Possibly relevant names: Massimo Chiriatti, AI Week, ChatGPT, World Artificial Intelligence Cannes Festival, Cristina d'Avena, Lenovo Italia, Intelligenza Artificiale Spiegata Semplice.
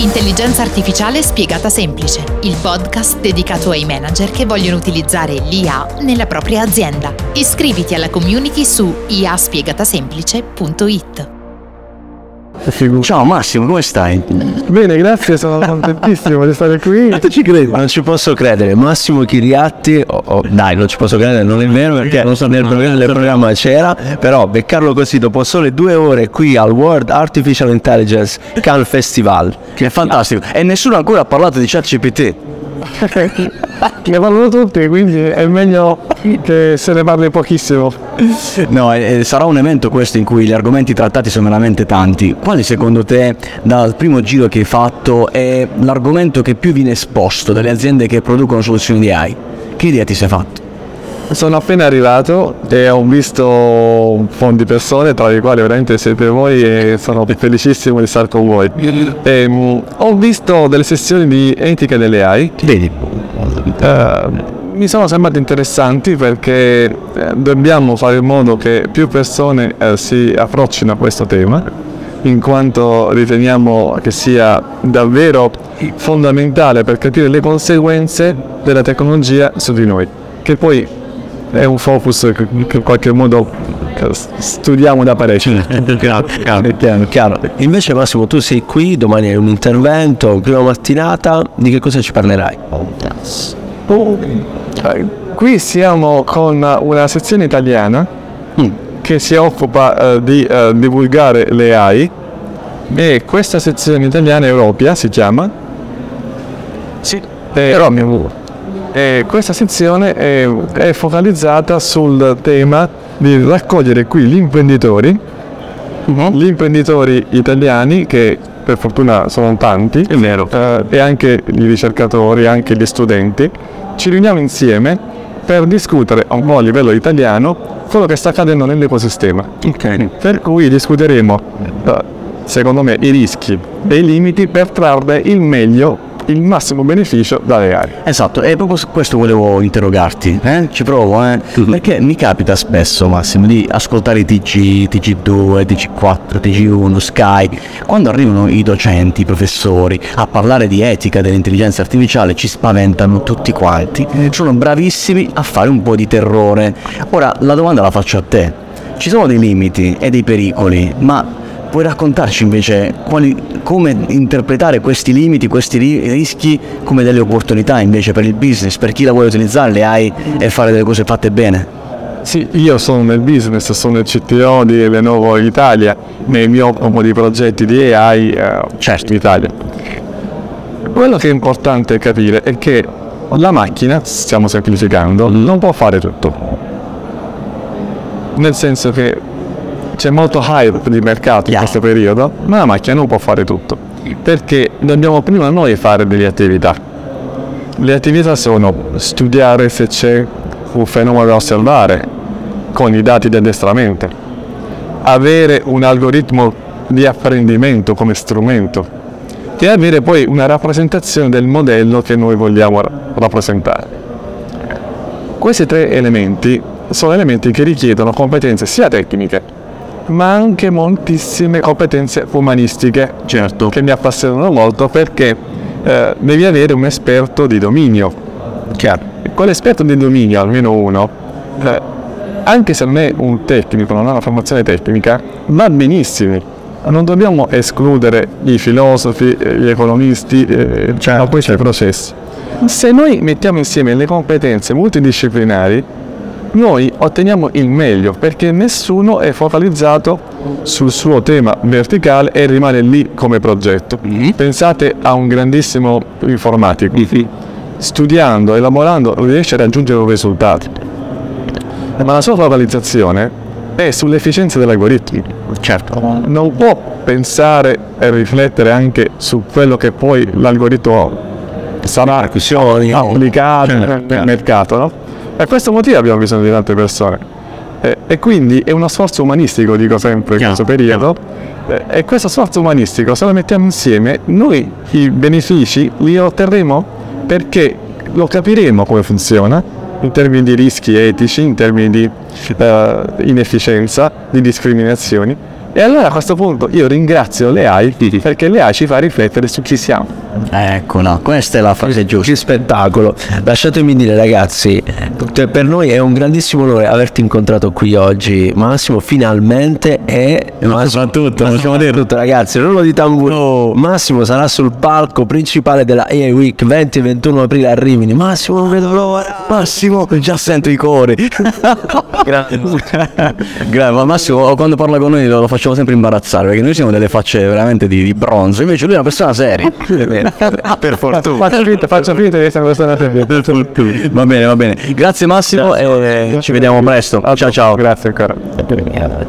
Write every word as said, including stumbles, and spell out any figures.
Intelligenza Artificiale Spiegata Semplice, il podcast dedicato ai manager che vogliono utilizzare l'I A nella propria azienda. Iscriviti alla community su i a spiegata semplice punto i t. Ciao Massimo, come stai? Bene, grazie, sono contentissimo di stare qui. Ma tu ci credi? Non ci posso credere, Massimo Chiriatti, oh, oh, dai, non ci posso credere, non è vero perché non so, nel programma, nel programma c'era, però beccarlo così dopo sole due ore qui al World Artificial Intelligence Cannes Festival, che è fantastico, e nessuno ancora ha parlato di ChatGPT. Ne parlano tutti, quindi è meglio che se ne parli pochissimo. No, eh, sarà un evento questo in cui gli argomenti trattati sono veramente tanti. Quali secondo te, dal primo giro che hai fatto, è l'argomento che più viene esposto dalle aziende che producono soluzioni di A I? Che idea ti sei fatto? Sono appena arrivato e ho visto un po' di persone, tra le quali veramente siete voi, e sono felicissimo di stare con voi. E, um, ho visto delle sessioni di etica delle A I. Vedi. Uh, mi sono sembrate interessanti perché dobbiamo fare in modo che più persone uh, si approccino a questo tema, in quanto riteniamo che sia davvero fondamentale per capire le conseguenze della tecnologia su di noi, che poi è un focus che in qualche modo studiamo da parecchio. Chiaro, chiaro, chiaro. Invece Massimo, tu sei qui, domani hai un intervento, prima mattinata, di che cosa ci parlerai? Oh, qui siamo con una sezione italiana mm. che si occupa uh, di uh, divulgare le A I, e questa sezione italiana europea si chiama? Sì, però mi muovo. E questa sezione è, è focalizzata sul tema di raccogliere qui gli imprenditori, uh-huh. gli imprenditori italiani, che per fortuna sono tanti, è vero, eh, e anche i ricercatori, anche gli studenti. Ci riuniamo insieme per discutere un po' a livello italiano quello che sta accadendo nell'ecosistema. Okay. Per cui discuteremo, eh, secondo me, i rischi e i limiti per trarre il meglio, il massimo beneficio dalle aree. Esatto, e proprio su questo volevo interrogarti, eh? Ci provo, eh? Perché mi capita spesso, Massimo, di ascoltare i T G, T G due, T G quattro, T G uno, Sky, quando arrivano i docenti, i professori a parlare di etica dell'intelligenza artificiale ci spaventano tutti quanti, sono bravissimi a fare un po' di terrore. Ora la domanda la faccio a te, ci sono dei limiti e dei pericoli, ma puoi raccontarci invece quali, come interpretare questi limiti, questi rischi come delle opportunità invece per il business, per chi la vuole utilizzare, le A I, e fare delle cose fatte bene? Sì, io sono nel business, sono il C T O di Lenovo Italia, e mi occupo di progetti di A I eh, certo. in Italia. Quello che è importante capire è che la macchina, stiamo semplificando, mm. non può fare tutto. Nel senso che c'è molto hype di mercato yeah. in questo periodo, ma la macchina non può fare tutto, perché dobbiamo prima noi fare delle attività. Le attività sono studiare se c'è un fenomeno da osservare con i dati di addestramento, avere un algoritmo di apprendimento come strumento e avere poi una rappresentazione del modello che noi vogliamo rappresentare. Questi tre elementi sono elementi che richiedono competenze sia tecniche ma anche moltissime competenze umanistiche, certo, che mi appassionano molto, perché eh, devi avere un esperto di dominio. Chiaro. Quell'esperto di dominio, almeno uno, eh, anche se non è un tecnico, non ha una formazione tecnica, va benissimo. Non dobbiamo escludere i filosofi, gli economisti, eh, certo, ma poi c'è il processo. Se noi mettiamo insieme le competenze multidisciplinari, noi otteniamo il meglio, perché nessuno è focalizzato sul suo tema verticale e rimane lì come progetto. Pensate a un grandissimo informatico. Studiando, elaborando, riesce a raggiungere un risultato. Ma la sua focalizzazione è sull'efficienza degli algoritmi. Certo. Non può pensare e riflettere anche su quello che poi l'algoritmo sarà applicato nel mercato, no? Per questo motivo abbiamo bisogno di tante persone, e, e quindi è uno sforzo umanistico, dico sempre, in questo periodo, e questo sforzo umanistico, se lo mettiamo insieme, noi i benefici li otterremo, perché lo capiremo come funziona in termini di rischi etici, in termini di uh, inefficienza, di discriminazioni, E allora a questo punto io ringrazio le A I perché le A I ci fa riflettere su chi siamo. Ecco, no, questa è la frase giusta. Che spettacolo. Lasciatemi dire, ragazzi, per noi è un grandissimo onore averti incontrato qui oggi, Massimo, finalmente. E ma soprattutto, ma possiamo dire tutto, ragazzi, ruolo di tamburo. No. Massimo sarà sul palco principale della A I Week venti e ventuno aprile a Rimini. Massimo, non vedo l'ora. Massimo, già sento i cori. Grazie. Grazie, ma Massimo quando parla con noi lo faccio sempre imbarazzare, perché noi siamo delle facce veramente di, di bronzo, invece lui è una persona seria. Per fortuna faccio finta di essere una persona seria. Va bene, va bene, grazie Massimo, grazie. E eh, ci vediamo presto. Ciao ciao, grazie ancora.